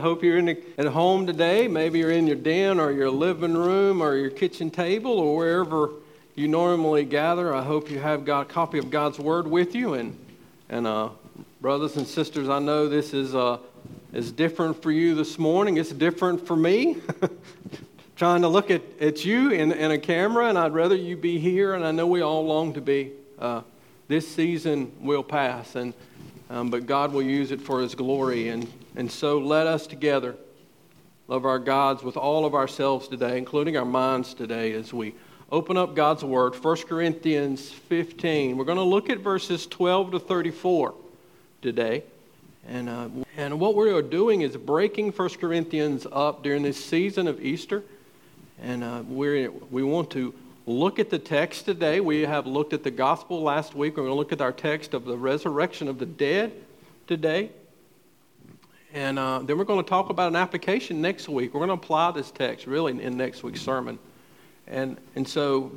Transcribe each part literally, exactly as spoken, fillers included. I hope you're in the, at home today. Maybe you're in your den or your living room or your kitchen table or wherever you normally gather. I hope you have got a copy of God's Word with you. And and uh, brothers and sisters, I know this is uh, is different for you this morning. It's different for me. Trying to look at, at you in, in a camera, and I'd rather you be here. And I know we all long to be. Uh, this season will pass, and um, but God will use it for His glory. And And so let us together love our gods with all of ourselves today, including our minds today, as we open up God's Word, First Corinthians fifteen. We're going to look at verses twelve to thirty-four today. And uh, and what we are doing is breaking First Corinthians up during this season of Easter. And uh, we we want to look at the text today. We have looked at the gospel last week. We're going to look at our text of the resurrection of the dead today. And uh, then we're going to talk about an application next week. We're going to apply this text, really, in next week's sermon. And and so,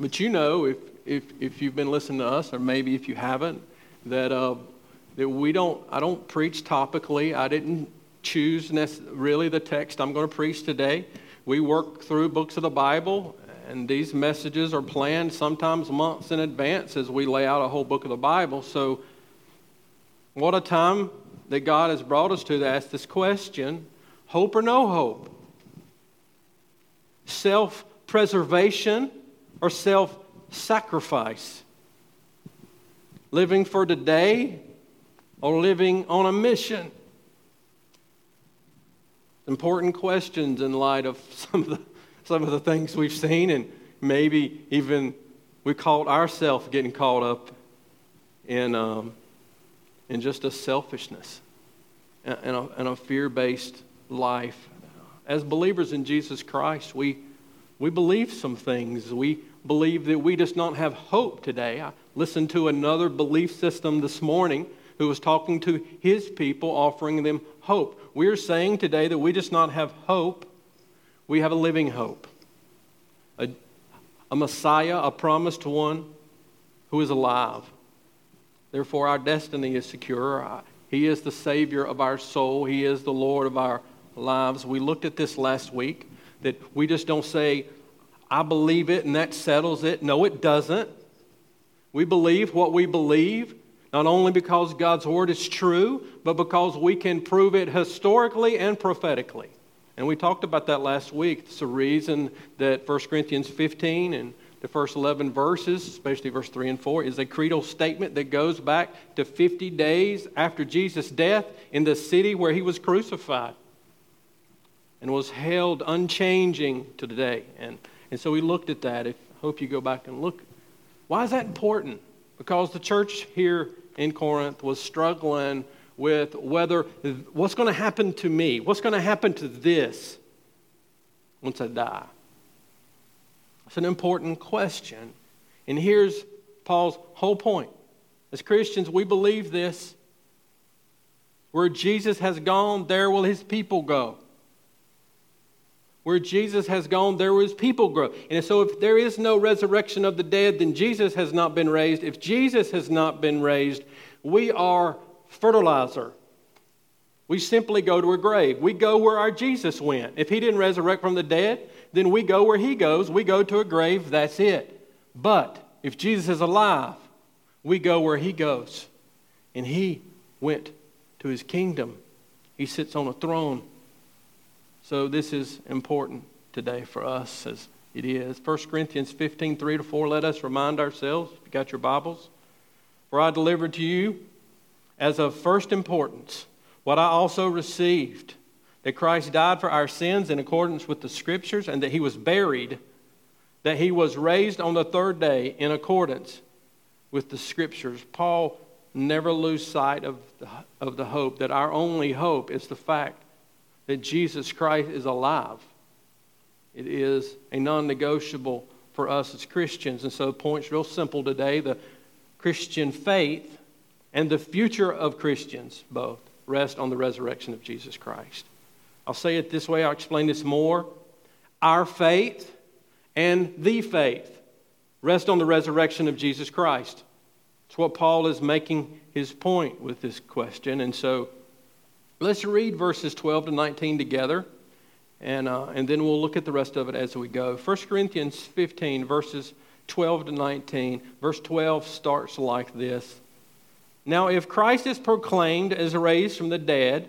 but you know, if if, if you've been listening to us, or maybe if you haven't, that uh, that we don't, I don't preach topically. I didn't choose nec- really the text I'm going to preach today. We work through books of the Bible, and these messages are planned sometimes months in advance as we lay out a whole book of the Bible. So, what a time that God has brought us to, to ask this question: hope or no hope? Self-preservation or self-sacrifice? Living for today or living on a mission? Important questions in light of some of the, some of the things we've seen, and maybe even we caught ourselves getting caught up in um, and just a selfishness and a, and a fear-based life. As believers in Jesus Christ, we we believe some things. We believe that we just not have hope today. I listened to another belief system this morning who was talking to his people, offering them hope. We are saying today that we just not have hope. We have a living hope. A, a Messiah, a promised one who is alive. Therefore, our destiny is secure. He is the Savior of our soul. He is the Lord of our lives. We looked at this last week, that we just don't say, I believe it and that settles it. No, it doesn't. We believe what we believe, not only because God's Word is true, but because we can prove it historically and prophetically. And we talked about that last week. It's the reason that First Corinthians fifteen and the first eleven verses, especially verse three and four, is a creedal statement that goes back to fifty days after Jesus' death in the city where he was crucified and was held unchanging to today. And, and so we looked at that. I hope you go back and look. Why is that important? Because the church here in Corinth was struggling with whether, what's going to happen to me? What's going to happen to this once I die? It's an important question. And here's Paul's whole point. As Christians, we believe this. Where Jesus has gone, there will his people go. Where Jesus has gone, there will his people go. And so if there is no resurrection of the dead, then Jesus has not been raised. If Jesus has not been raised, we are fertilizer. We simply go to a grave. We go where our Jesus went. If he didn't resurrect from the dead, then we go where he goes. We go to a grave. That's it. But if Jesus is alive, we go where he goes. And he went to his kingdom. He sits on a throne. So this is important today for us as it is. First Corinthians fifteen, three to four, let us remind ourselves, if you got your Bibles, for I delivered to you as of first importance what I also received, that Christ died for our sins in accordance with the Scriptures, and that he was buried, that he was raised on the third day in accordance with the Scriptures. Paul never lose sight of the, of the hope, that our only hope is the fact that Jesus Christ is alive. It is a non-negotiable for us as Christians. And so the point's real simple today. The Christian faith and the future of Christians both rest on the resurrection of Jesus Christ. I'll say it this way, I'll explain this more. Our faith and the faith rest on the resurrection of Jesus Christ. It's what Paul is making his point with this question. And so Let's read verses twelve to nineteen together, and uh, and then we'll look at the rest of it as we go. First Corinthians fifteen, verses twelve to nineteen. Verse twelve starts like this. Now, if Christ is proclaimed as raised from the dead,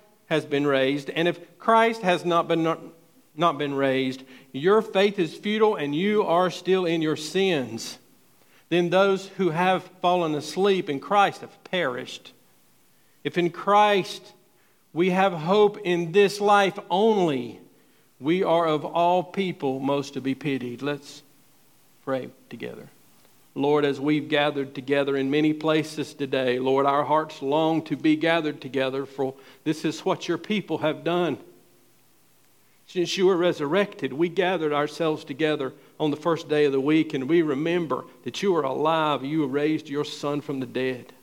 has been raised. And if Christ has not been not been raised, your faith is futile and you are still in your sins. Then those who have fallen asleep in Christ have perished. If in Christ we have hope in this life only, we are of all people most to be pitied. Let's pray together. Lord, as we've gathered together in many places today, Lord, our hearts long to be gathered together, for this is what your people have done. Since you were resurrected, we gathered ourselves together on the first day of the week, and we remember that you are alive. You raised your Son from the dead.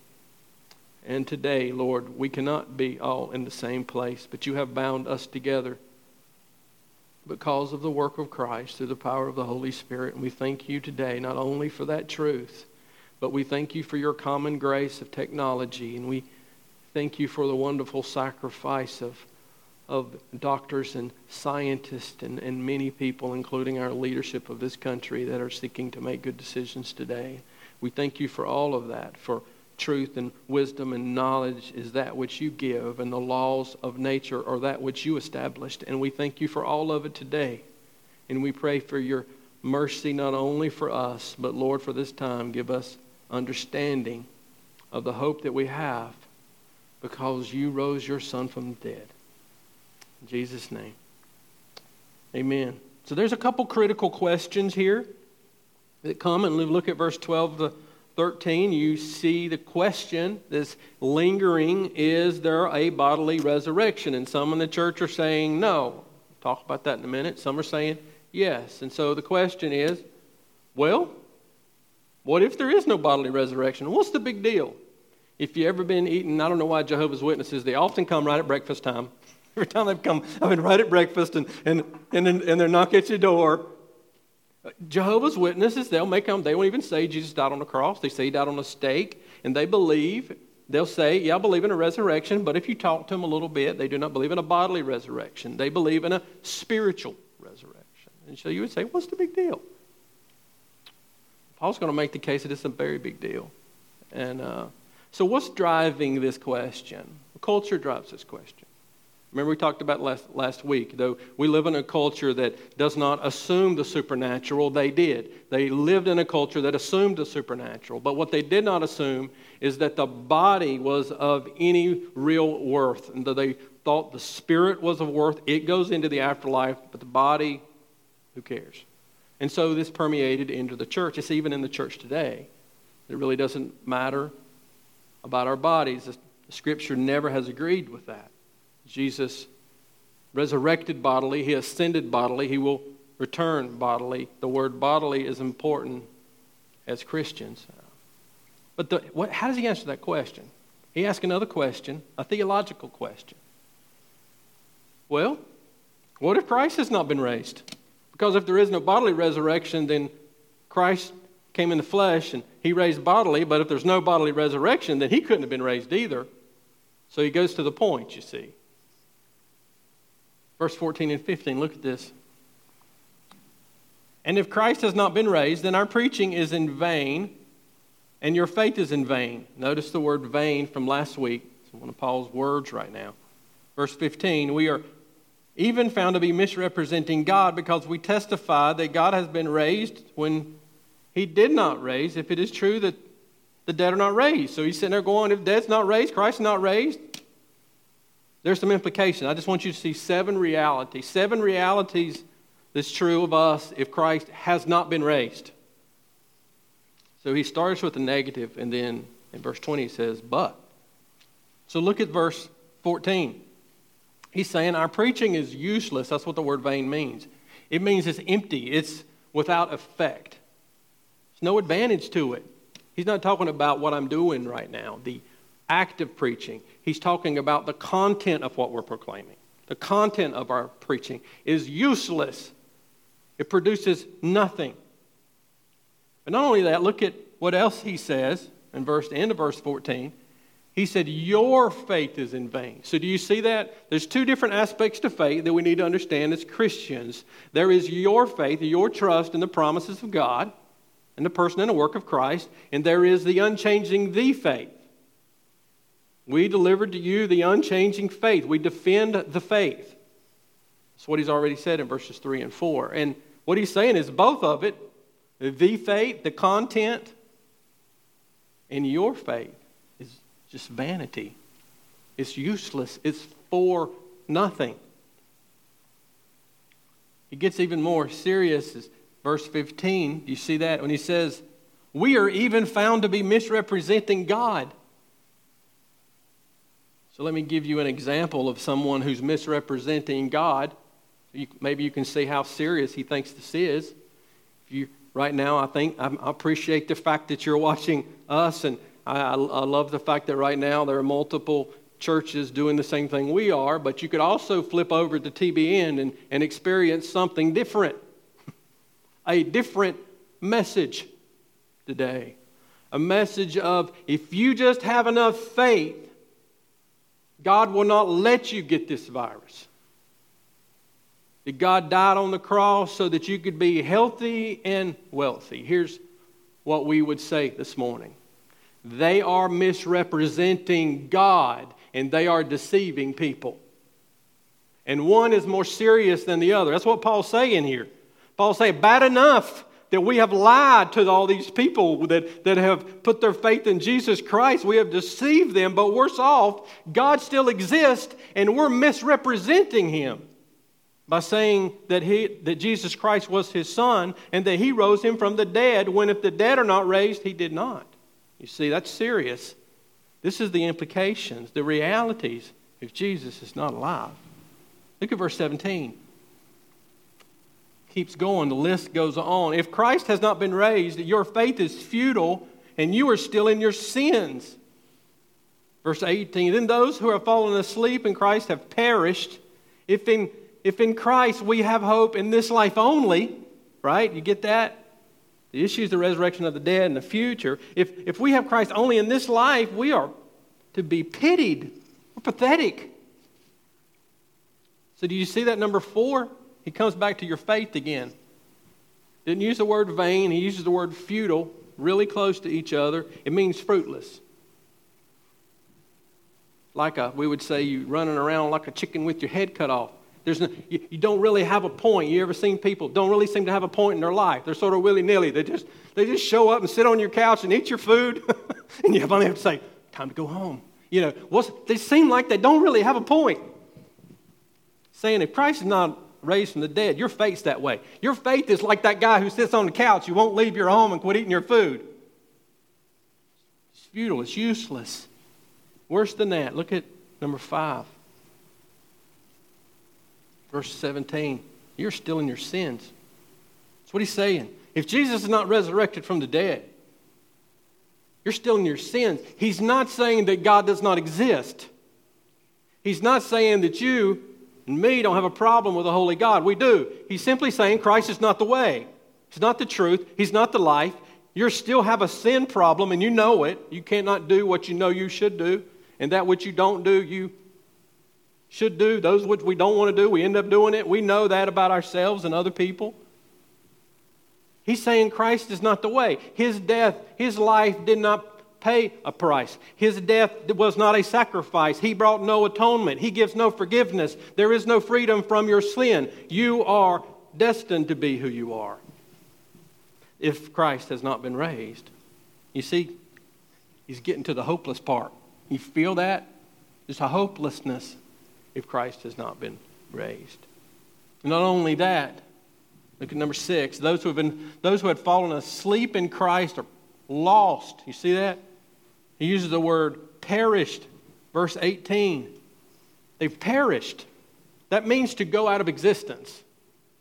And today, Lord, we cannot be all in the same place, but you have bound us together because of the work of Christ through the power of the Holy Spirit. And we thank you today not only for that truth, but we thank you for your common grace of technology. And we thank you for the wonderful sacrifice of of doctors and scientists and, and many people, including our leadership of this country, that are seeking to make good decisions today. We thank you for all of that, for truth and wisdom and knowledge is that which you give, and the laws of nature are that which you established. And we thank you for all of it today. And we pray for your mercy, not only for us, but Lord, for this time, give us understanding of the hope that we have because you rose your Son from the dead. In Jesus' name. Amen. So there's a couple critical questions here that come, and look at verse twelve to thirteen. You see the question that's lingering, is there a bodily resurrection? And some in the church are saying no. We'll talk about that in a minute. Some are saying yes. And so the question is, well, what if there is no bodily resurrection? What's the big deal? If you've ever been eating, I don't know why Jehovah's Witnesses, they often come right at breakfast time. Every time they've come, I've been right at breakfast, and and and and they're knocking at your door. Jehovah's Witnesses, they'll make them. They won't even say Jesus died on the cross. They say He died on a stake, and they believe. They'll say, "Yeah, I believe in a resurrection." But if you talk to them a little bit, they do not believe in a bodily resurrection. They believe in a spiritual resurrection. And so you would say, "What's the big deal?" Paul's going to make the case that it's a very big deal. And uh, so, what's driving this question? Culture drives this question. Remember we talked about last, last week, though we live in a culture that does not assume the supernatural, they did. They lived in a culture that assumed the supernatural. But what they did not assume is that the body was of any real worth. And though they thought the spirit was of worth, it goes into the afterlife, but the body, who cares? And so this permeated into the church. It's even in the church today. It really doesn't matter about our bodies. The Scripture never has agreed with that. Jesus resurrected bodily. He ascended bodily. He will return bodily. The word bodily is important as Christians. But the, what, how does he answer that question? He asks another question, a theological question. Well, what if Christ has not been raised? Because if there is no bodily resurrection, then Christ came in the flesh and he raised bodily. But if there's no bodily resurrection, then he couldn't have been raised either. So he goes to the point, you see. Verse fourteen and fifteen, look at this. And if Christ has not been raised, then our preaching is in vain, and your faith is in vain. Notice the word vain from last week. It's one of Paul's words right now. Verse fifteen, we are even found to be misrepresenting God because we testify that God has been raised when he did not raise, if it is true that the dead are not raised. So he's sitting there going, if dead's not raised, Christ's not raised. There's some implication. I just want you to see seven realities. Seven realities that's true of us if Christ has not been raised. So he starts with the negative, and then in verse twenty he says, but. So look at verse fourteen. He's saying our preaching is useless. That's what the word vain means. It means it's empty. It's without effect. There's no advantage to it. He's not talking about what I'm doing right now, the act of preaching. He's talking about the content of what we're proclaiming. The content of our preaching is useless. It produces nothing. But not only that, look at what else he says in verse, the end of verse fourteen. He said, your faith is in vain. So do you see that? There's two different aspects to faith that we need to understand as Christians. There is your faith, your trust in the promises of God and the person and the work of Christ. And there is the unchanging the faith. We delivered to you the unchanging faith. We defend the faith. That's what he's already said in verses three and four. And what he's saying is both of it, the faith, the content, and your faith. Just vanity. It's useless. It's for nothing. It gets even more serious. As verse fifteen, you see that? When he says, we are even found to be misrepresenting God. So let me give you an example of someone who's misrepresenting God. You, maybe you can see how serious he thinks this is. If you, right now, I think I appreciate the fact that you're watching us, and I, I love the fact that right now there are multiple churches doing the same thing we are, but you could also flip over to T B N and, and experience something different, a different message today, a message of if you just have enough faith, God will not let you get this virus. That God died on the cross so that you could be healthy and wealthy. Here's what we would say this morning. They are misrepresenting God, and they are deceiving people. And one is more serious than the other. That's what Paul's saying here. Paul's saying, bad enough that we have lied to all these people that, that have put their faith in Jesus Christ. We have deceived them, but worse off, God still exists, and we're misrepresenting Him by saying that he that Jesus Christ was His Son and that He rose Him from the dead, when if the dead are not raised, He did not. You see, that's serious. This is the implications, the realities, if Jesus is not alive. Look at verse seventeen. Keeps going, the list goes on. If Christ has not been raised, your faith is futile, and you are still in your sins. Verse eighteen, then those who have fallen asleep in Christ have perished. If in, if in Christ we have hope in this life only, right? You get that? The issue is the resurrection of the dead and the future. If, if we have Christ only in this life, we are to be pitied. We're pathetic. So do you see that number four? He comes back to your faith again. Didn't use the word vain. He uses the word futile, really close to each other. It means fruitless. Like a, we would say, you running around like a chicken with your head cut off. There's no, you, you don't really have a point. You ever seen people don't really seem to have a point in their life? They're sort of willy-nilly. They just they just show up and sit on your couch and eat your food, and you finally have to say, "Time to go home." You know, what's, they seem like they don't really have a point. Saying if Christ is not raised from the dead, your faith's that way. Your faith is like that guy who sits on the couch. You won't leave your home and quit eating your food. It's futile. It's useless. Worse than that. Look at number five. Verse seventeen, you're still in your sins. That's what he's saying. If Jesus is not resurrected from the dead, you're still in your sins. He's not saying that God does not exist. He's not saying that you and me don't have a problem with a holy God. We do. He's simply saying Christ is not the way. He's not the truth. He's not the life. You still have a sin problem, and you know it. You cannot do what you know you should do, and that which you don't do, you should do, those which we don't want to do, we end up doing it. We know that about ourselves and other people. He's saying Christ is not the way. His death, His life did not pay a price. His death was not a sacrifice. He brought no atonement. He gives no forgiveness. There is no freedom from your sin. You are destined to be who you are if Christ has not been raised. You see, he's getting to the hopeless part. You feel that? There's a hopelessness if Christ has not been raised. Not only that, look at number six. Those who have been, those who had fallen asleep in Christ are lost. You see that? He uses the word perished. Verse eighteen. They've perished. That means to go out of existence.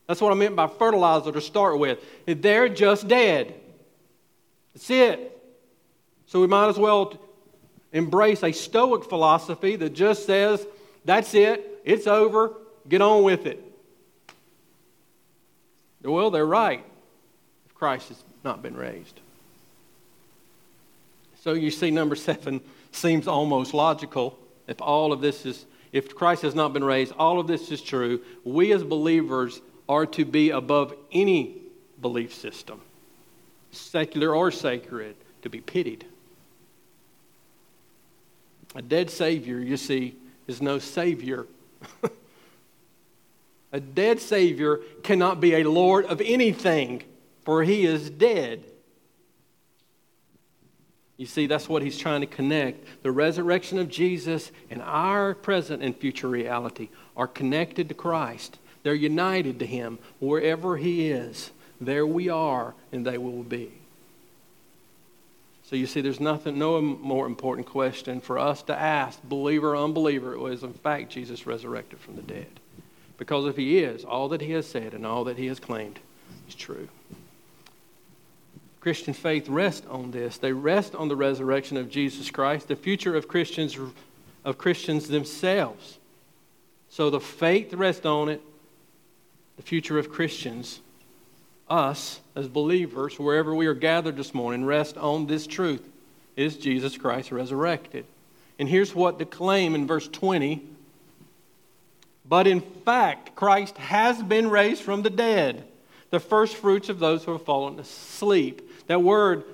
That's what I meant by fertilizer to start with. They're just dead. That's it. So we might as well embrace a Stoic philosophy that just says, that's it, it's over, get on with it. Well, they're right if Christ has not been raised. So you see, number seven seems almost logical. If all of this is, if Christ has not been raised, all of this is true. We as believers are to be above any belief system, secular or sacred, to be pitied. A dead Savior, you see, is no Savior. A dead Savior cannot be a Lord of anything, for he is dead. You see, that's what he's trying to connect. The resurrection of Jesus and our present and future reality are connected to Christ. They're united to him. Wherever he is, there we are and they will be. So you see, there's nothing, no more important question for us to ask, believer or unbeliever, it was in fact Jesus resurrected from the dead. Because if he is, all that he has said and all that he has claimed is true. Christian faith rests on this. They rest on the resurrection of Jesus Christ, the future of Christians of Christians themselves. So the faith rests on it, the future of Christians, us as believers, wherever we are gathered this morning, rest on this truth. Is Jesus Christ resurrected? And here's what the claim in verse twenty. But in fact, Christ has been raised from the dead, the first fruits of those who have fallen asleep. That word,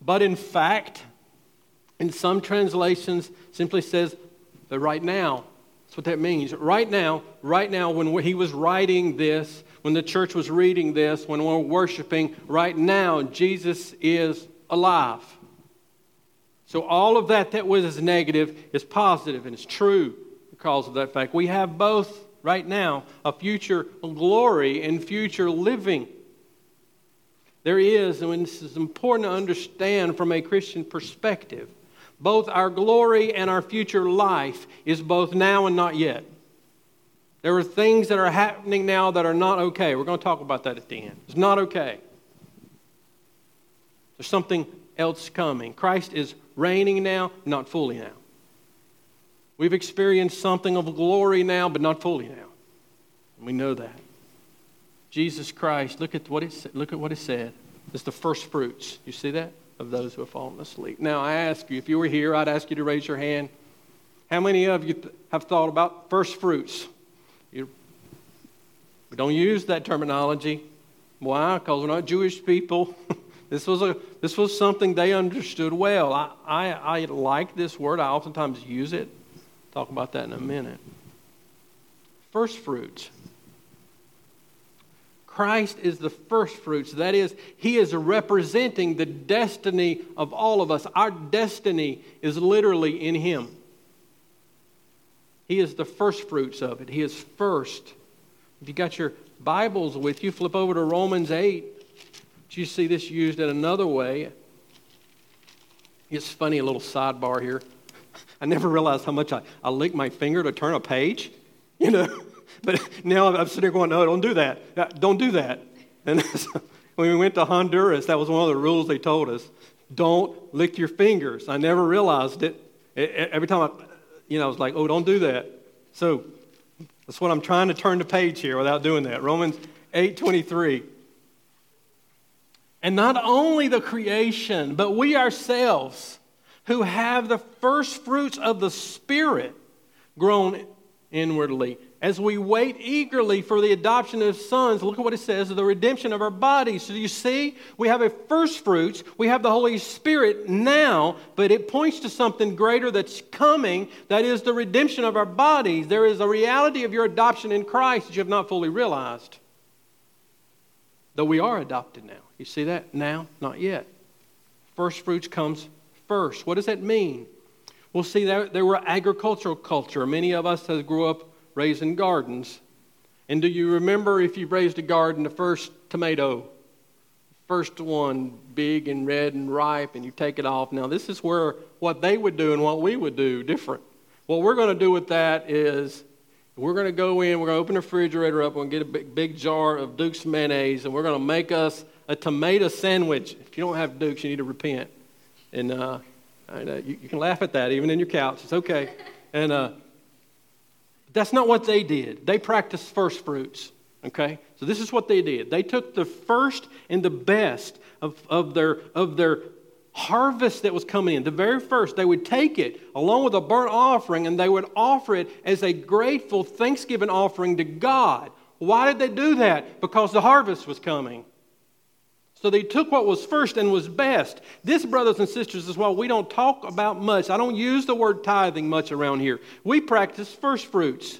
but in fact, in some translations simply says, but right now. That's what that means. Right now, right now, when he was writing this, when the church was reading this, when we're worshiping, right now, Jesus is alive. So all of that that was negative is positive and it's true. Because of that fact, we have both right now, a future glory and future living. There is, and this is important to understand from a Christian perspective, both our glory and our future life is both now and not yet. There are things that are happening now that are not okay. We're going to talk about that at the end. It's not okay. There's something else coming. Christ is reigning now, not fully now. We've experienced something of glory now, but not fully now. And we know that. Jesus Christ, look at what it said, look at what it said. It's the first fruits. You see that? Of those who have fallen asleep. Now, I ask you, if you were here, I'd ask you to raise your hand. How many of you th- have thought about first fruits? You, we don't use that terminology. Why? Because we're not Jewish people. This was a this was something they understood well. I, I, I like this word. I oftentimes use it. Talk about that in a minute. First fruits. Christ is the first fruits. That is, he is representing the destiny of all of us. Our destiny is literally in him. He is the first fruits of it. He is first. If you got your Bibles with you, flip over to Romans eight. You see this used in another way. It's funny, a little sidebar here. I never realized how much I, I lick my finger to turn a page, you know. But now I'm sitting there going, no, don't do that. Don't do that. And when we went to Honduras, that was one of the rules they told us. Don't lick your fingers. I never realized it. Every time I, you know, I was like, oh, don't do that. So that's what I'm trying to turn the page here without doing that. Romans eight twenty-three. And not only the creation, but we ourselves who have the first fruits of the Spirit grown inwardly as we wait eagerly for the adoption of sons. Look at what it says, the redemption of our bodies. So you see, we have a first fruits. We have the Holy Spirit now, but it points to something greater that's coming. That is the redemption of our bodies. There is a reality of your adoption in Christ that you have not fully realized. Though we are adopted now. You see that? Now, not yet. First fruits comes first. What does that mean? Well, see, there, there were agricultural culture. Many of us have grew up raising gardens. And do you remember if you raised a garden, the first tomato, first one big and red and ripe, and you take it off? Now, this is where what they would do and what we would do different. What we're going to do with that is we're going to go in, we're going to open the refrigerator up, we're going to get a big, big jar of Duke's mayonnaise, and we're going to make us a tomato sandwich. If you don't have Duke's, you need to repent. And uh, I know, you, you can laugh at that, even in your couch. It's okay. And uh, that's not what they did. They practiced first fruits, okay? So this is what they did. They took the first and the best of, of their of their harvest that was coming in, the very first. They would take it along with a burnt offering, and they would offer it as a grateful thanksgiving offering to God. Why did they do that? Because the harvest was coming. So they took what was first and was best. This, brothers and sisters, is what we don't talk about much. I don't use the word tithing much around here. We practice first fruits.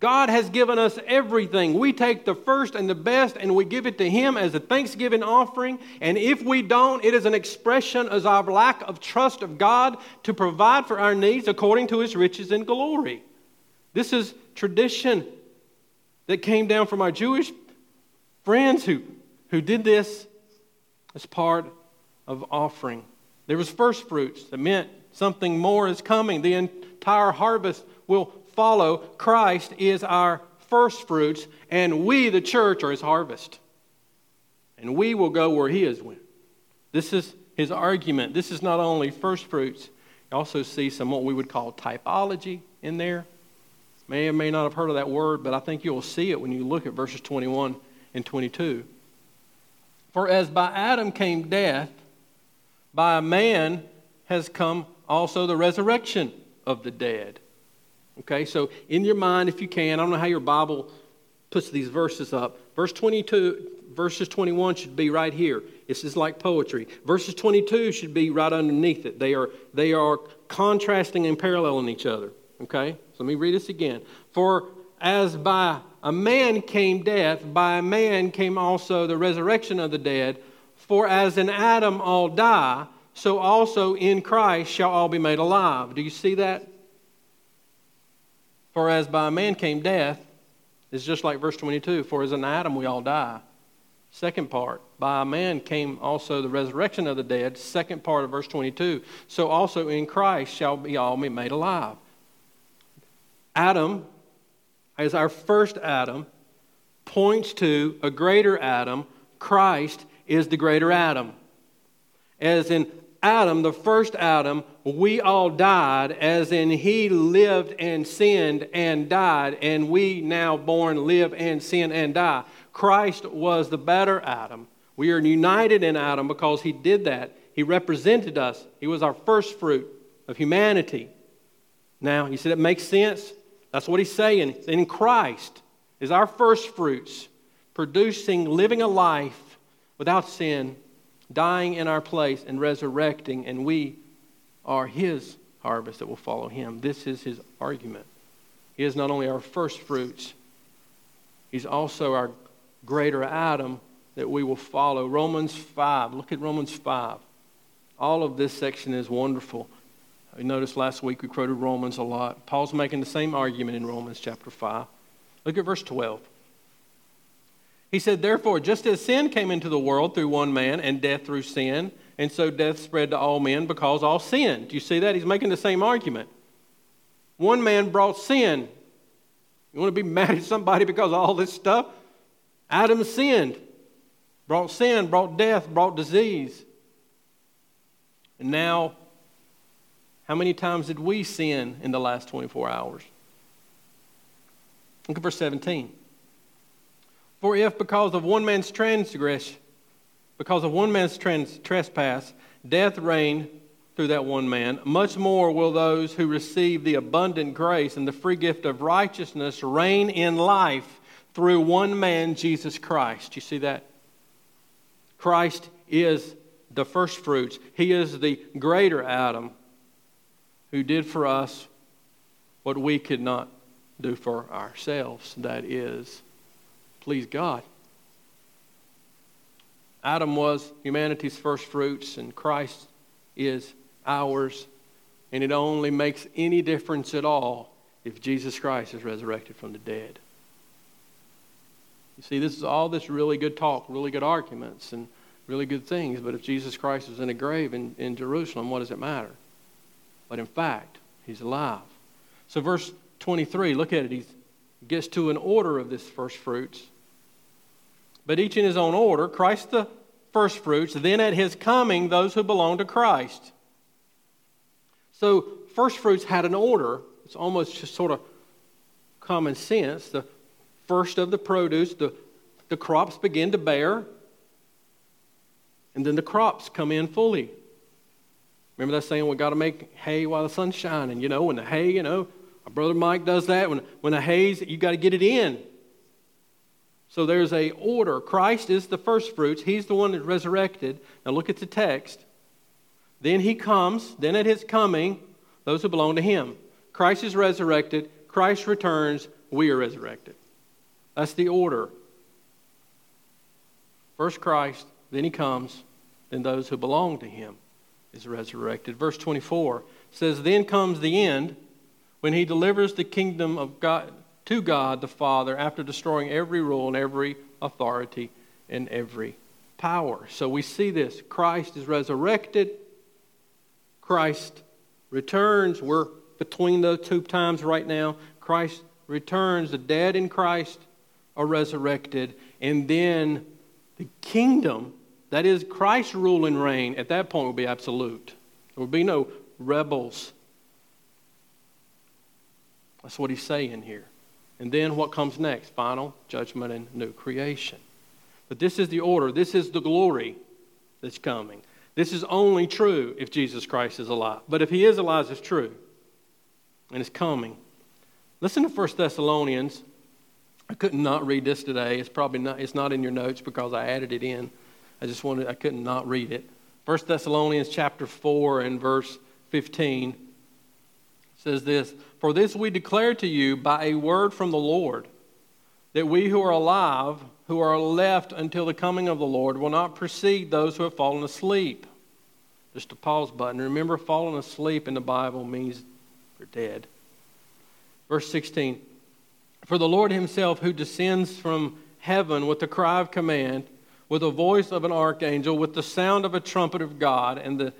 God has given us everything. We take the first and the best and we give it to Him as a thanksgiving offering. And if we don't, it is an expression of our lack of trust of God to provide for our needs according to His riches and glory. This is tradition that came down from our Jewish friends who, who did this as part of offering. There was first fruits that meant something more is coming. The entire harvest will follow. Christ is our first fruits, and we, the church, are His harvest. And we will go where He is went. This is his argument. This is not only first fruits. You also see some what we would call typology in there. May or may not have heard of that word, but I think you'll see it when you look at verses twenty-one and twenty-two. For as by Adam came death, by a man has come also the resurrection of the dead. Okay, so in your mind, if you can, I don't know how your Bible puts these verses up. Verse twenty-two, verses twenty-one should be right here. This is like poetry. Verses twenty-two should be right underneath it. They are, they are contrasting and paralleling each other. Okay, so let me read this again. For as by a man came death, by a man came also the resurrection of the dead. For as in Adam all die, so also in Christ shall all be made alive. Do you see that? For as by a man came death, is just like verse twenty-two. For as in Adam we all die. Second part, by a man came also the resurrection of the dead. Second part of verse twenty-two. So also in Christ shall be all be made alive. Adam, as our first Adam, points to a greater Adam. Christ is the greater Adam. As in Adam, the first Adam, we all died, as in he lived and sinned and died, and we now born live and sin and die. Christ was the better Adam. We are united in Adam because he did that. He represented us. He was our first fruit of humanity. Now, you said it makes sense? That's what he's saying. In Christ is our first fruits, producing, living a life without sin, dying in our place and resurrecting, and we are his harvest that will follow him. This is his argument. He is not only our first fruits, he's also our greater Adam that we will follow. Romans five, look at Romans five. All of this section is wonderful. You noticed last week we quoted Romans a lot. Paul's making the same argument in Romans chapter five. Look at verse twelve. He said, therefore, just as sin came into the world through one man, and death through sin, and so death spread to all men because all sinned. Do you see that? He's making the same argument. One man brought sin. You want to be mad at somebody because of all this stuff? Adam sinned. Brought sin, brought death, brought disease. And now, how many times did we sin in the last twenty-four hours? Look at verse seventeen. For if because of one man's transgression, because of one man's trans- trespass, death reigned through that one man, much more will those who receive the abundant grace and the free gift of righteousness reign in life through one man, Jesus Christ. You see that? Christ is the first fruits. He is the greater Adam who did for us what we could not do for ourselves. That is, please God. Adam was humanity's first fruits, and Christ is ours. And it only makes any difference at all if Jesus Christ is resurrected from the dead. You see, this is all this really good talk, really good arguments, and really good things. But if Jesus Christ was in a grave in, in Jerusalem, what does it matter? But in fact, He's alive. So verse twenty-three, look at it. He gets to an order of this first fruits. But each in his own order, Christ the first fruits, then at his coming, those who belong to Christ. So first fruits had an order. It's almost just sort of common sense. The first of the produce, the, the crops begin to bear, and then the crops come in fully. Remember that saying, we got to make hay while the sun's shining. You know, when the hay, you know, our brother Mike does that. When, when the hay's, you got to get it in. So there's a order. Christ is the first fruits. He's the one that resurrected. Now look at the text. Then he comes. Then at his coming, those who belong to him. Christ is resurrected. Christ returns. We are resurrected. That's the order. First Christ, then he comes, then those who belong to him is resurrected. Verse twenty-four says, then comes the end, when he delivers the kingdom of God to God the Father after destroying every rule and every authority and every power. So we see this. Christ is resurrected. Christ returns. We're between those two times right now. Christ returns. The dead in Christ are resurrected. And then the kingdom, that is Christ's rule and reign, at that point will be absolute. There will be no rebels. That's what he's saying here. And then what comes next? Final judgment and new creation. But this is the order. This is the glory that's coming. This is only true if Jesus Christ is alive. But if he is alive, it's true. And it's coming. Listen to First Thessalonians. I couldn't not read this today. It's probably not, it's not in your notes because I added it in. I just wanted, I couldn't not read it. First Thessalonians chapter four and verse fifteen says this, for this we declare to you by a word from the Lord, that we who are alive, who are left until the coming of the Lord, will not precede those who have fallen asleep. Just a pause button. Remember, falling asleep in the Bible means they're dead. Verse sixteen, for the Lord himself who descends from heaven with the cry of command, with the voice of an archangel, with the sound of a trumpet of God, and the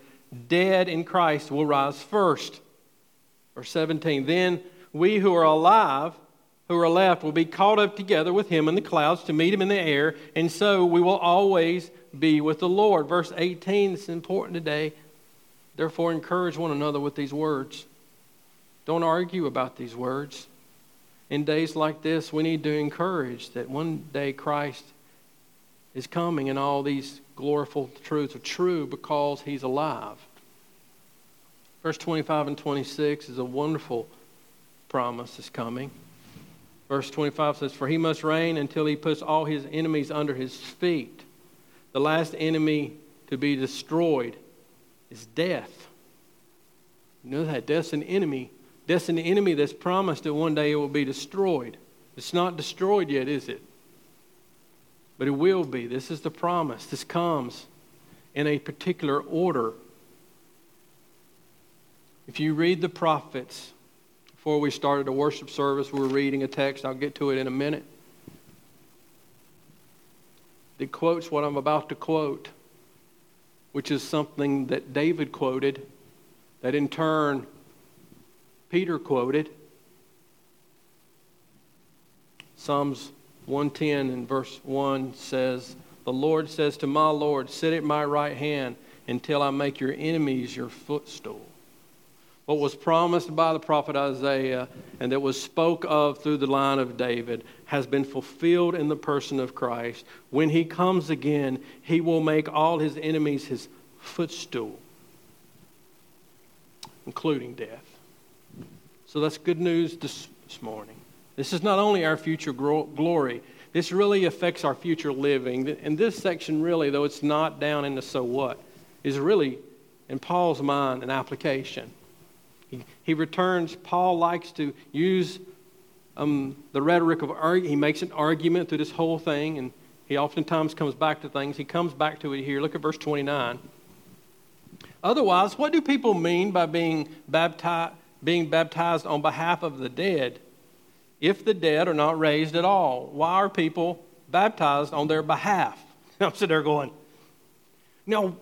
dead in Christ will rise first. Verse seventeen, then we who are alive, who are left, will be caught up together with him in the clouds to meet him in the air, and so we will always be with the Lord. Verse eighteen, it's important today. Therefore, encourage one another with these words. Don't argue about these words. In days like this, we need to encourage that one day Christ is coming and all these glorious truths are true because he's alive. Verse twenty-five and twenty-six is a wonderful promise that's coming. Verse twenty-five says, for he must reign until he puts all his enemies under his feet. The last enemy to be destroyed is death. You know that death's an enemy. Death's an enemy that's promised that one day it will be destroyed. It's not destroyed yet, is it? But it will be. This is the promise. This comes in a particular order. If you read the prophets, before we started a worship service, we were reading a text. I'll get to it in a minute. It quotes what I'm about to quote, which is something that David quoted, that in turn Peter quoted. Psalms one ten and verse one says, the Lord says to my Lord, sit at my right hand until I make your enemies your footstool. What was promised by the prophet Isaiah and that was spoke of through the line of David has been fulfilled in the person of Christ. When he comes again, he will make all his enemies his footstool, including death. So that's good news this morning. This is not only our future glory. This really affects our future living. And this section really, though it's not down in the so what, is really, in Paul's mind, an application. He, he returns, Paul likes to use um, the rhetoric of argument. He makes an argument through this whole thing, and he oftentimes comes back to things. He comes back to it here. Look at verse twenty-nine. Otherwise, what do people mean by being baptized, being baptized on behalf of the dead? If the dead are not raised at all, why are people baptized on their behalf? I'm sitting there going, now,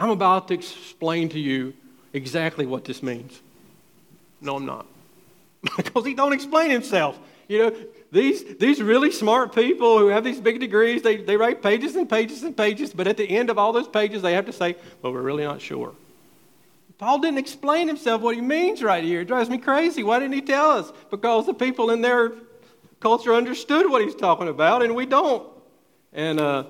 I'm about to explain to you exactly what this means. No, I'm not. Because he don't explain himself. You know, these these really smart people who have these big degrees, they, they write pages and pages and pages, but at the end of all those pages, they have to say, well, we're really not sure. Paul didn't explain himself what he means right here. It drives me crazy. Why didn't he tell us? Because the people in their culture understood what he's talking about, and we don't. And uh,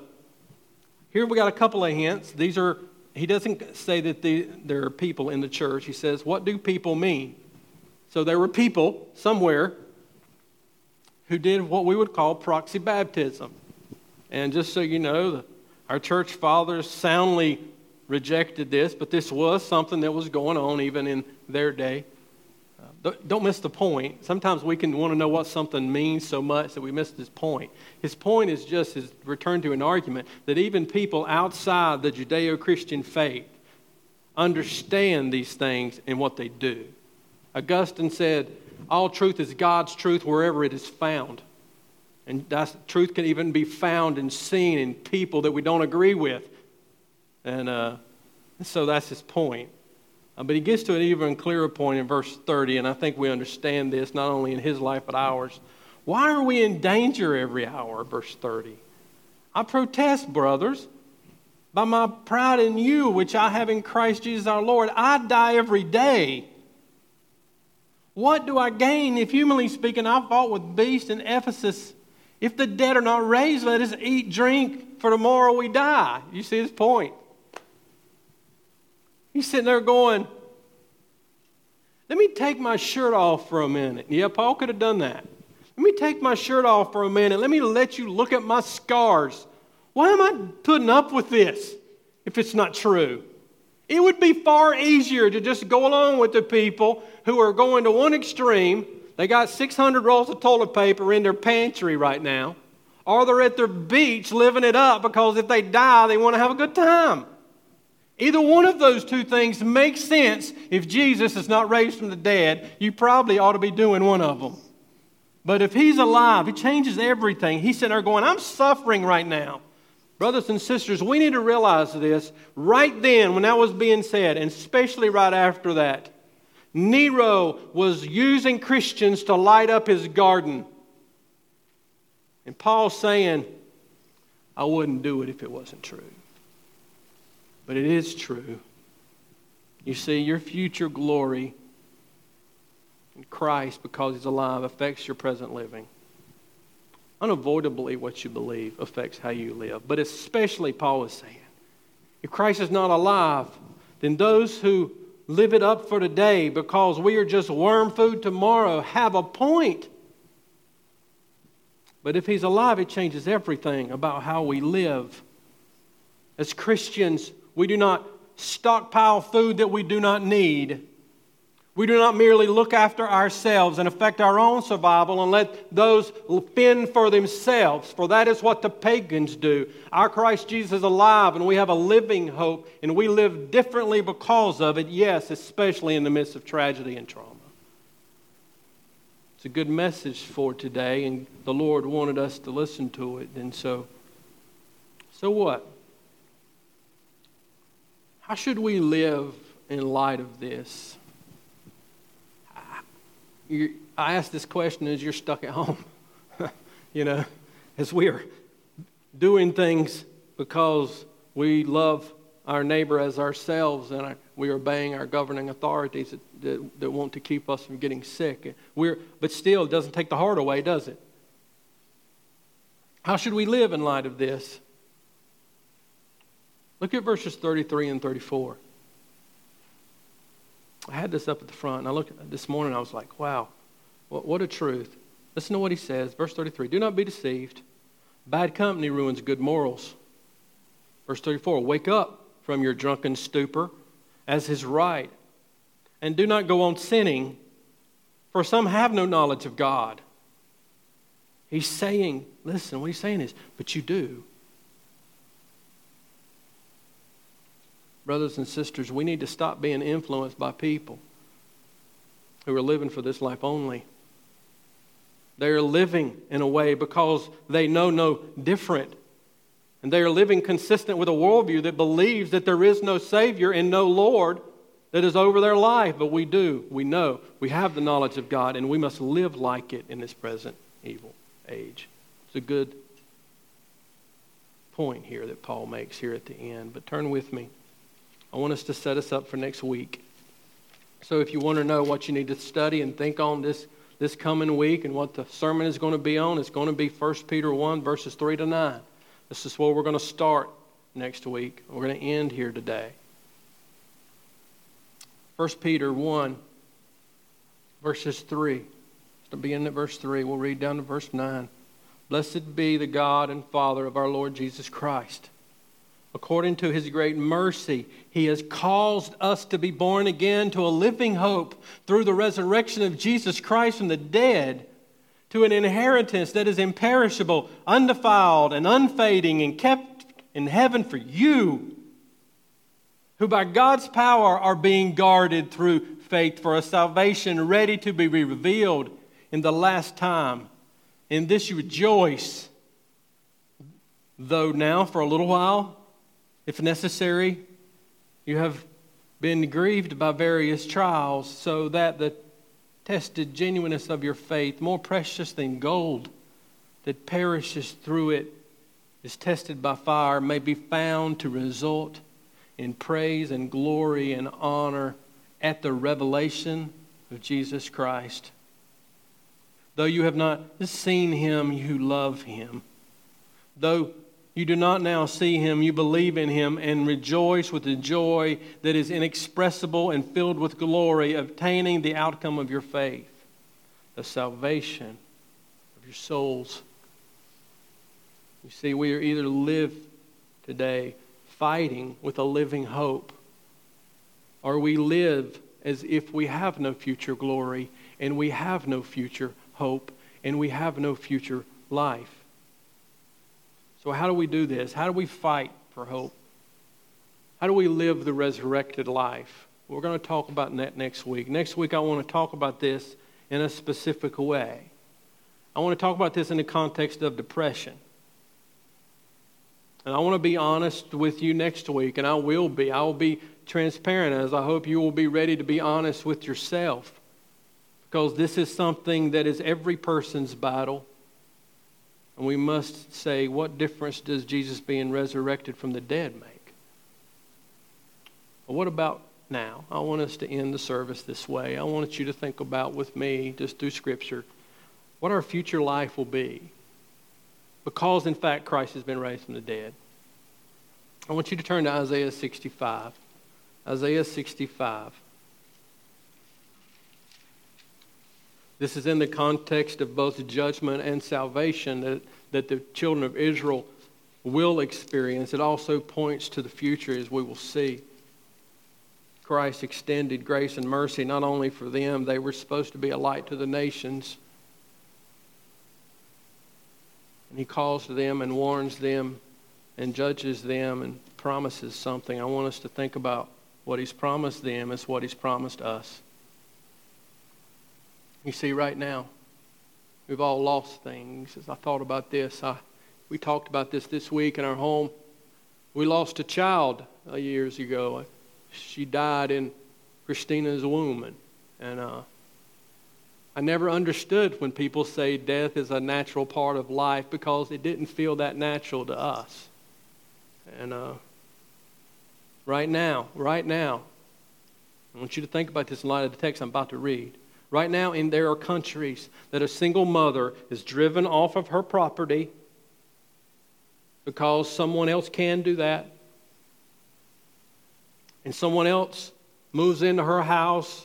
here we got a couple of hints. These are, he doesn't say that the, there are people in the church. He says, what do people mean? So there were people somewhere who did what we would call proxy baptism. And just so you know, the, our church fathers soundly rejected this, but this was something that was going on even in their day. Uh, don't miss the point. Sometimes we can want to know what something means so much that we miss his point. His point is just his return to an argument that even people outside the Judeo-Christian faith understand these things and what they do. Augustine said, all truth is God's truth wherever it is found. And that's, truth can even be found and seen in people that we don't agree with. And uh, so that's his point. Uh, but he gets to an even clearer point in verse thirty, and I think we understand this not only in his life but ours. Why are we in danger every hour, verse thirty? I protest, brothers, by my pride in you, which I have in Christ Jesus our Lord, I die every day. What do I gain if, humanly speaking, I fought with beasts in Ephesus? If the dead are not raised, let us eat, drink, for tomorrow we die. You see his point. He's sitting there going, let me take my shirt off for a minute. Yeah, Paul could have done that. Let me take my shirt off for a minute. Let me let you look at my scars. Why am I putting up with this if it's not true? It would be far easier to just go along with the people who are going to one extreme. They got six hundred rolls of toilet paper in their pantry right now. Or they're at their beach living it up because if they die, they want to have a good time. Either one of those two things makes sense. If Jesus is not raised from the dead, you probably ought to be doing one of them. But if he's alive, it changes everything. He's sitting there going, I'm suffering right now. Brothers and sisters, we need to realize this right then when that was being said, and especially right after that. Nero was using Christians to light up his garden. And Paul's saying, I wouldn't do it if it wasn't true. But it is true. You see, your future glory in Christ, because he's alive, affects your present living. Unavoidably, what you believe affects how you live. But especially, Paul is saying, if Christ is not alive, then those who live it up for today because we are just worm food tomorrow have a point. But if he's alive, it changes everything about how we live. As Christians, we do not stockpile food that we do not need. We do not merely look after ourselves and affect our own survival and let those fend for themselves, for that is what the pagans do. Our Christ Jesus is alive, and we have a living hope, and we live differently because of it, yes, especially in the midst of tragedy and trauma. It's a good message for today, and the Lord wanted us to listen to it, and so, so what? How should we live in light of this? You, I ask this question as you're stuck at home, you know, as we're doing things because we love our neighbor as ourselves and our, we are obeying our governing authorities that, that, that want to keep us from getting sick. We're, but still, it doesn't take the heart away, does it? How should we live in light of this? Look at verses thirty-three and thirty-four. I had this up at the front, and I looked at this morning, and I was like, wow, what, what a truth. Listen to what he says, verse thirty-three, do not be deceived. Bad company ruins good morals. Verse thirty-four, wake up from your drunken stupor, as is right, and do not go on sinning, for some have no knowledge of God. He's saying, listen, what he's saying is, but you do. Brothers and sisters, we need to stop being influenced by people who are living for this life only. They are living in a way because they know no different. And they are living consistent with a worldview that believes that there is no Savior and no Lord. that is over their life, but we do, we know, we have the knowledge of God, and we must live like it in this present evil age. It's a good point here that Paul makes here at the end, but turn with me. I want us to set us up for next week. So if you want to know what you need to study and think on this this coming week and what the sermon is going to be on, it's going to be First Peter one, verses three to nine. This is where we're going to start next week. We're going to end here today. First Peter one, verses three. To begin at verse three, we'll read down to verse nine. Blessed be the God and Father of our Lord Jesus Christ. According to his great mercy, he has caused us to be born again to a living hope through the resurrection of Jesus Christ from the dead, to an inheritance that is imperishable, undefiled, and unfading, and kept in heaven for you, who by God's power are being guarded through faith for a salvation ready to be revealed in the last time. In this you rejoice, though now for a little while, if necessary, you have been grieved by various trials, so that the tested genuineness of your faith, more precious than gold that perishes through it, is tested by fire, may be found to result in praise and glory and honor at the revelation of Jesus Christ. Though you have not seen him, you love him. Though you do not now see him, you believe in him and rejoice with the joy that is inexpressible and filled with glory, obtaining the outcome of your faith, the salvation of your souls. You see, we are either live today fighting with a living hope, or we live as if we have no future glory and we have no future hope and we have no future life. So how do we do this? How do we fight for hope? How do we live the resurrected life? We're going to talk about that next week. Next week I want to talk about this in a specific way. I want to talk about this in the context of depression. And I want to be honest with you next week, and I will be. I will be transparent, as I hope you will be ready to be honest with yourself, because this is something that is every person's battle. And we must say, what difference does Jesus being resurrected from the dead make? Well, what about now? I want us to end the service this way. I want you to think about with me, just through Scripture, what our future life will be. Because, in fact, Christ has been raised from the dead. I want you to turn to Isaiah sixty-five. Isaiah sixty-five. This is in the context of both judgment and salvation that, that the children of Israel will experience. It also points to the future, as we will see. Christ extended grace and mercy not only for them, they were supposed to be a light to the nations. And he calls to them and warns them and judges them and promises something. I want us to think about what he's promised them as what he's promised us. You see, right now, we've all lost things. As I thought about this, I, we talked about this this week in our home. We lost a child uh, years ago. She died in Christina's womb. And, and uh, I never understood when people say death is a natural part of life, because it didn't feel that natural to us. And uh, right now, right now, I want you to think about this in light of the text I'm about to read. Right now, in there are countries that a single mother is driven off of her property because someone else can do that. And someone else moves into her house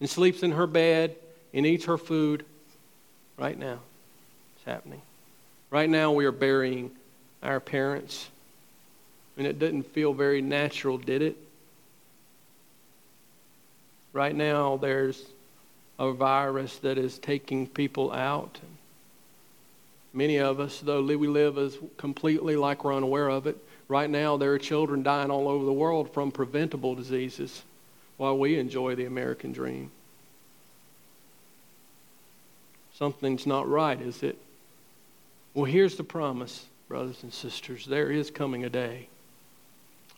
and sleeps in her bed and eats her food. Right now, it's happening. Right now, we are burying our parents. And it didn't feel very natural, did it? Right now, there's a virus that is taking people out. Many of us, though we live as completely like we're unaware of it. Right now, there are children dying all over the world from preventable diseases while we enjoy the American dream. Something's not right, is it? Well, here's the promise, brothers and sisters. There is coming a day.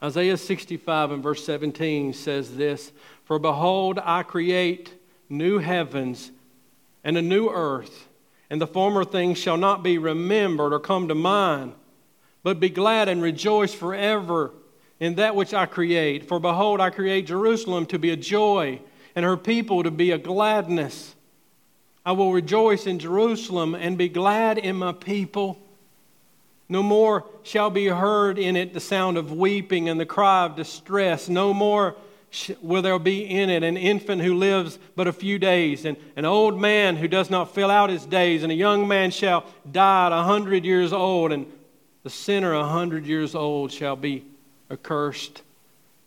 Isaiah sixty-five and verse seventeen says this, "For behold, I create new heavens and a new earth, and the former things shall not be remembered or come to mind, but be glad and rejoice forever in that which I create. For behold, I create Jerusalem to be a joy, and her people to be a gladness. I will rejoice in Jerusalem and be glad in my people. No more shall be heard in it the sound of weeping and the cry of distress. No more will there be in it an infant who lives but a few days, and an old man who does not fill out his days, and a young man shall die at a hundred years old, and the sinner a hundred years old shall be accursed.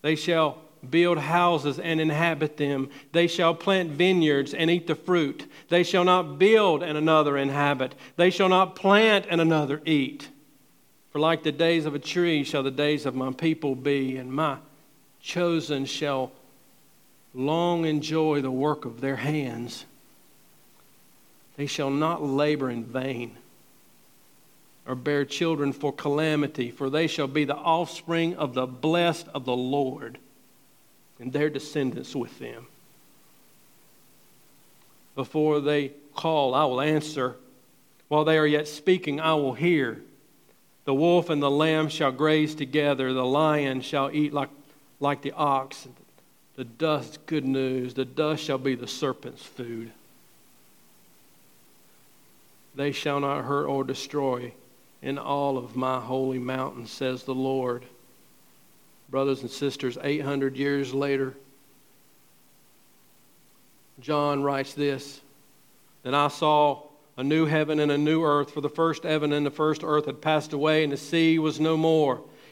They shall build houses and inhabit them. They shall plant vineyards and eat the fruit. They shall not build and another inhabit. They shall not plant and another eat. For like the days of a tree shall the days of my people be, and my chosen shall long enjoy the work of their hands. They shall not labor in vain, or bear children for calamity, for they shall be the offspring of the blessed of the Lord, and their descendants with them. Before they call, I will answer. While they are yet speaking, I will hear. The wolf and the lamb shall graze together. The lion shall eat like, like the ox. The dust, good news, the dust shall be the serpent's food. They shall not hurt or destroy in all of my holy mountain, says the Lord." Brothers and sisters, eight hundred years later, John writes this, "Then I saw a new heaven and a new earth, for the first heaven and the first earth had passed away, and the sea was no more.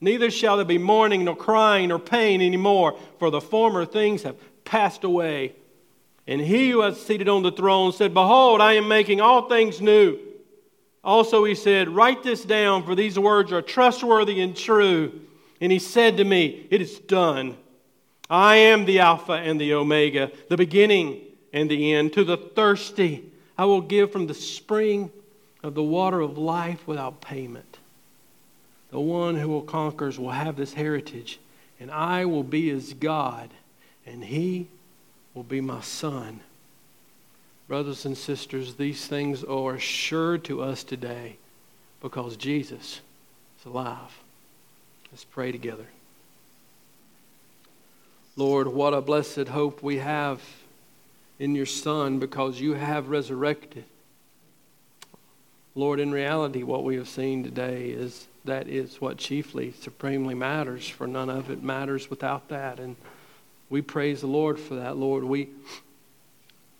Neither shall there be mourning, nor crying, nor pain any more, for the former things have passed away.' And He who was seated on the throne said, 'Behold, I am making all things new.' Also He said, 'Write this down, for these words are trustworthy and true.' And He said to me, 'It is done. I am the Alpha and the Omega, the beginning and the end. To the thirsty, I will give from the spring of the water of life without payment. The one who will conquers will have this heritage, and I will be his God, and he will be my son.'" Brothers and sisters, these things are assured to us today because Jesus is alive. Let's pray together. Lord, what a blessed hope we have in your Son, because you have resurrected. Lord, in reality, what we have seen today is that is what chiefly, supremely matters, for none of it matters without that. And we praise the Lord for that, Lord. We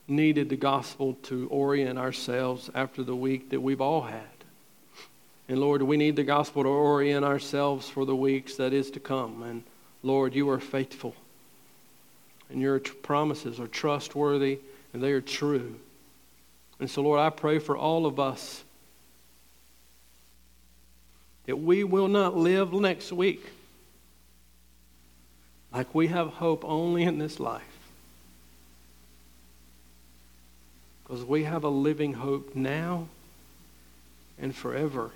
needed the gospel to orient ourselves after the week that we've all had. And Lord, we need the gospel to orient ourselves for the weeks that is to come. And Lord, you are faithful, and your tr- promises are trustworthy, and they are true. And so, Lord, I pray for all of us that we will not live next week like we have hope only in this life, because we have a living hope now and forever.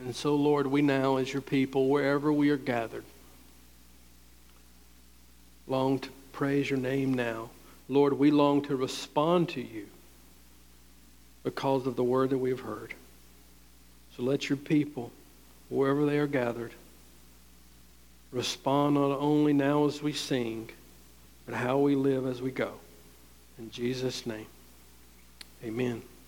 And so, Lord, we now, as your people, wherever we are gathered, long to praise your name now. Lord, we long to respond to you because of the word that we have heard. So let your people, wherever they are gathered, respond not only now as we sing, but how we live as we go. In Jesus' name, amen.